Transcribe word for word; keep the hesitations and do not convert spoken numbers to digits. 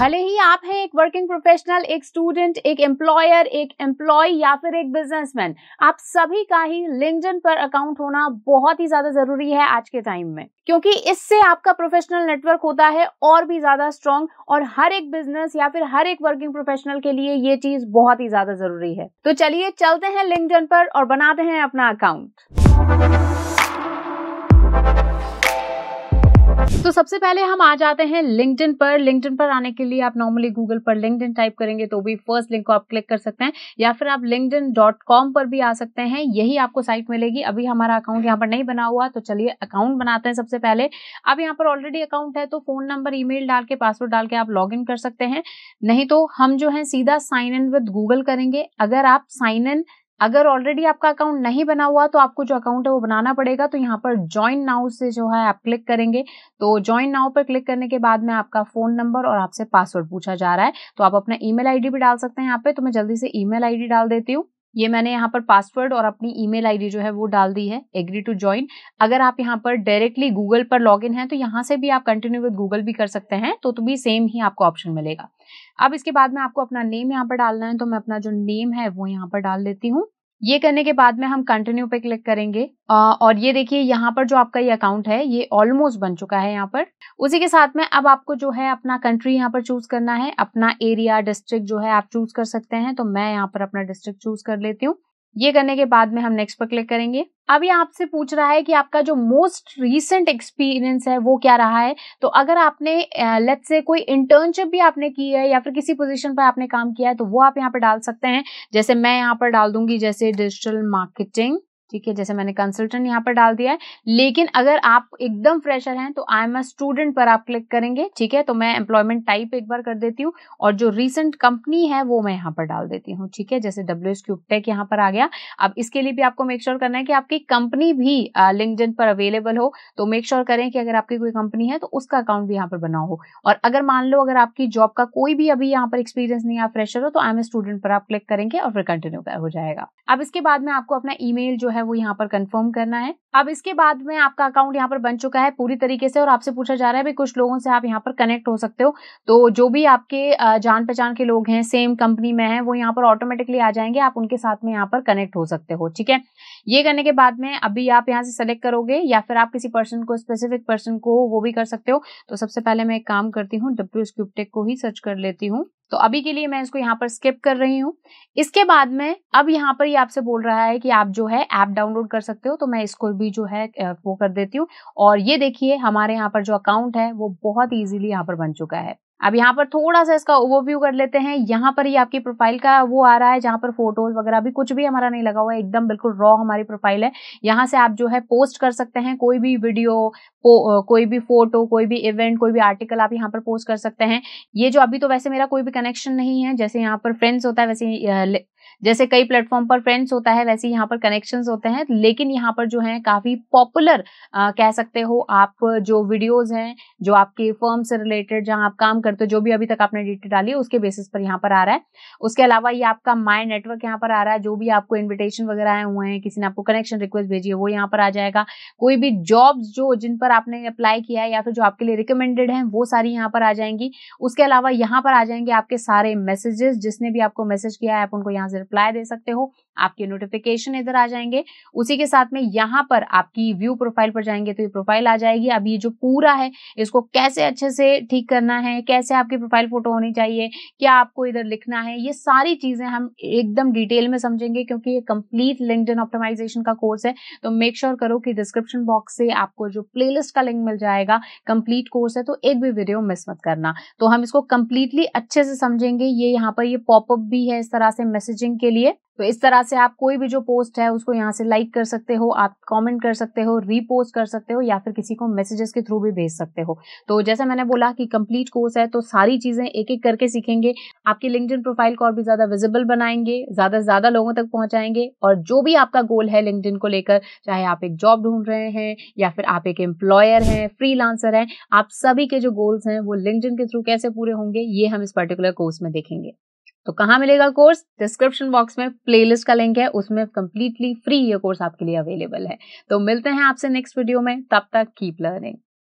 भले ही आप हैं एक वर्किंग प्रोफेशनल, एक स्टूडेंट, एक एम्प्लॉयर, एक एम्प्लॉय या फिर एक बिजनेसमैन, आप सभी का ही लिंक्डइन पर अकाउंट होना बहुत ही ज्यादा जरूरी है आज के टाइम में, क्योंकि इससे आपका प्रोफेशनल नेटवर्क होता है और भी ज्यादा स्ट्रांग और हर एक बिजनेस या फिर हर एक वर्किंग प्रोफेशनल के लिए ये चीज बहुत ही ज्यादा जरूरी है। तो चलिए चलते हैं लिंक्डइन पर और बनाते हैं अपना अकाउंट। तो सबसे पहले हम आ जाते हैं लिंक्डइन पर। लिंक्डइन पर आने के लिए आप नॉर्मली गूगल पर लिंक्डइन टाइप करेंगे तो भी फर्स्ट लिंक को आप क्लिक कर सकते हैं, या फिर आप लिंक्डइन डॉट कॉम पर भी आ सकते हैं, यही आपको साइट मिलेगी। अभी हमारा अकाउंट यहाँ पर नहीं बना हुआ, तो चलिए अकाउंट बनाते हैं। सबसे पहले अब यहाँ पर ऑलरेडी अकाउंट है तो फोन नंबर, ईमेल डाल के, पासवर्ड डाल के आप लॉग इन कर सकते हैं। नहीं तो हम जो है सीधा साइन इन विद गूगल करेंगे। अगर आप साइन इन अगर ऑलरेडी आपका अकाउंट नहीं बना हुआ तो आपको जो अकाउंट है वो बनाना पड़ेगा। तो यहाँ पर ज्वाइन नाउ से जो है आप क्लिक करेंगे, तो ज्वाइन नाउ पर क्लिक करने के बाद में आपका फोन नंबर और आपसे पासवर्ड पूछा जा रहा है, तो आप अपना ईमेल आईडी भी डाल सकते हैं यहाँ पे। तो मैं जल्दी से ईमेल आईडी डाल देती हूँ। ये मैंने यहाँ पर पासवर्ड और अपनी ईमेल आईडी जो है वो डाल दी है, एग्री टू ज्वाइन। अगर आप यहाँ पर डायरेक्टली गूगल पर लॉगिन है तो यहाँ से भी आप कंटिन्यू विद गूगल भी कर सकते हैं, तो, तो भी सेम ही आपको ऑप्शन मिलेगा। अब इसके बाद में आपको अपना नेम यहाँ पर डालना है, तो मैं अपना जो नेम है वो यहाँ पर डाल देती हूँ। ये करने के बाद में हम कंटिन्यू पे क्लिक करेंगे और ये देखिए यहाँ पर जो आपका ये अकाउंट है ये ऑलमोस्ट बन चुका है यहाँ पर। उसी के साथ में अब आपको जो है अपना कंट्री यहाँ पर चूज करना है, अपना एरिया डिस्ट्रिक्ट जो है आप चूज कर सकते हैं। तो मैं यहाँ पर अपना डिस्ट्रिक्ट चूज कर लेती हूँ। ये करने के बाद में हम नेक्स्ट पर क्लिक करेंगे। अब ये आपसे पूछ रहा है कि आपका जो मोस्ट रीसेंट एक्सपीरियंस है वो क्या रहा है। तो अगर आपने लेट्स से कोई इंटर्नशिप भी आपने की है या फिर किसी पोजीशन पर आपने काम किया है तो वो आप यहाँ पर डाल सकते हैं। जैसे मैं यहाँ पर डाल दूंगी जैसे डिजिटल मार्केटिंग, ठीक है, जैसे मैंने कंसल्टेंट यहाँ पर डाल दिया है। लेकिन अगर आप एकदम फ्रेशर हैं तो आई एम अ स्टूडेंट पर आप क्लिक करेंगे, ठीक है। तो मैं एम्प्लॉयमेंट टाइप एक बार कर देती हूँ और जो रिसेंट कंपनी है वो मैं यहाँ पर डाल देती हूँ, ठीक है, जैसे डब्ल्यू एस क्यू टेक यहाँ पर आ गया। अब इसके लिए भी आपको मेक श्योर करना है कि आपकी कंपनी भी लिंक्डइन पर अवेलेबल हो, तो मेक श्योर करें कि अगर आपकी कोई कंपनी है तो उसका अकाउंट भी यहाँ पर बना हो। और अगर मान लो अगर आपकी जॉब का कोई भी अभी यहाँ पर एक्सपीरियंस नहीं है, आप फ्रेशर हो, तो आई एम अ स्टूडेंट पर आप क्लिक करेंगे और फिर कंटिन्यू हो जाएगा। अब इसके बाद में आपको अपना ईमेल जो है वो यहाँ पर कंफर्म करना है। अब इसके बाद में आपका अकाउंट यहाँ पर बन चुका है पूरी तरीके से और आपसे पूछा जा रहा है भी कुछ लोगों से आप यहाँ पर कनेक्ट हो सकते हो। तो जो भी आपके जान पहचान के लोग हैं सेम कंपनी में हैं वो यहाँ पर ऑटोमेटिकली आ जाएंगे, आप उनके साथ में यहाँ पर कनेक्ट हो सकते हो, ठीक है। ये करने के बाद में अभी आप यहाँ से सेलेक्ट करोगे या फिर आप किसी पर्सन को, स्पेसिफिक पर्सन को, वो भी कर सकते हो। तो सबसे पहले मैं एक काम करती हूँ, डब्ल्यू एस क्यू टेक को ही सर्च कर लेती हूँ। तो अभी के लिए मैं इसको यहाँ पर स्किप कर रही हूँ। इसके बाद में अब यहाँ पर ये यह आपसे बोल रहा है कि आप जो है ऐप डाउनलोड कर सकते हो, तो मैं इसको भी जो है वो कर देती हूँ। और ये देखिए हमारे यहाँ पर जो अकाउंट है वो बहुत ईजिली यहाँ पर बन चुका है। अब यहाँ पर थोड़ा सा इसका ओवरव्यू कर लेते हैं। यहाँ पर ही आपकी प्रोफाइल का वो आ रहा है जहाँ पर फोटोज वगैरह भी कुछ भी हमारा नहीं लगा हुआ है, एकदम बिल्कुल रॉ हमारी प्रोफाइल है। यहाँ से आप जो है पोस्ट कर सकते हैं कोई भी वीडियो, कोई भी फोटो, कोई भी इवेंट, कोई भी आर्टिकल आप यहाँ पर पोस्ट कर सकते हैं। ये जो अभी तो वैसे मेरा कोई भी कनेक्शन नहीं है, जैसे यहाँ पर फ्रेंड्स होता है वैसे, जैसे कई प्लेटफॉर्म पर फ्रेंड्स होता है वैसे यहाँ पर कनेक्शंस होते हैं। लेकिन यहाँ पर जो है काफी पॉपुलर कह सकते हो आप जो वीडियोस हैं जो आपके फर्म से रिलेटेड जहाँ आप काम करते हो, जो भी अभी तक आपने डिटेल डाली है उसके बेसिस पर यहाँ पर आ रहा है। उसके अलावा ये आपका माय नेटवर्क यहाँ पर आ रहा है, जो भी आपको इन्विटेशन वगैरह हुए हैं, किसी ने आपको कनेक्शन रिक्वेस्ट भेजी है वो यहाँ पर आ जाएगा। कोई भी जॉब जो जिन पर आपने अप्लाई किया है या फिर जो आपके लिए रिकमेंडेड है वो सारी यहाँ पर आ जाएंगी। उसके अलावा यहाँ पर आ जाएंगे आपके सारे मैसेजेस, जिसने भी आपको मैसेज किया है आप उनको यहाँ से रिप्लाई दे सकते हो। आपके नोटिफिकेशन इधर आ जाएंगे। उसी के साथ में यहाँ पर आपकी व्यू प्रोफाइल पर जाएंगे तो ये प्रोफाइल आ जाएगी। अब ये जो पूरा है इसको कैसे अच्छे से ठीक करना है, कैसे आपकी प्रोफाइल फोटो होनी चाहिए, क्या आपको इधर लिखना है, ये सारी चीजें हम एकदम डिटेल में समझेंगे क्योंकि ये कंप्लीट लिंक्डइन ऑप्टिमाइजेशन का कोर्स है। तो मेक श्योर करो कि डिस्क्रिप्शन बॉक्स से आपको जो प्लेलिस्ट का लिंक मिल जाएगा, कंप्लीट कोर्स है तो एक भी वीडियो मिस मत करना। तो हम इसको कंप्लीटली अच्छे से समझेंगे। ये यहाँ पर ये पॉपअप भी है इस तरह से मैसेजिंग के लिए, तो इस तरह से आप कोई भी जो पोस्ट है उसको यहाँ से लाइक कर सकते हो, आप कमेंट कर सकते हो, रीपोस्ट कर सकते हो या फिर किसी को मैसेजेस के थ्रू भी भेज सकते हो। तो जैसा मैंने बोला कि कंप्लीट कोर्स है तो सारी चीजें एक एक करके सीखेंगे, आपकी लिंक्डइन प्रोफाइल को और भी ज्यादा विजिबल बनाएंगे, ज्यादा से ज्यादा लोगों तक पहुंचाएंगे। और जो भी आपका गोल है लिंक्डइन को लेकर, चाहे आप एक जॉब ढूंढ रहे हैं या फिर आप एक एम्प्लॉयर हैं, फ्रीलांसर हैं, आप सभी के जो गोल्स हैं वो लिंक्डइन के थ्रू कैसे पूरे होंगे ये हम इस पर्टिकुलर कोर्स में देखेंगे। तो कहाँ मिलेगा कोर्स? डिस्क्रिप्शन बॉक्स में प्लेलिस्ट का लिंक है, उसमें कंप्लीटली फ्री ये कोर्स आपके लिए अवेलेबल है। तो मिलते हैं आपसे नेक्स्ट वीडियो में, तब तक कीप लर्निंग।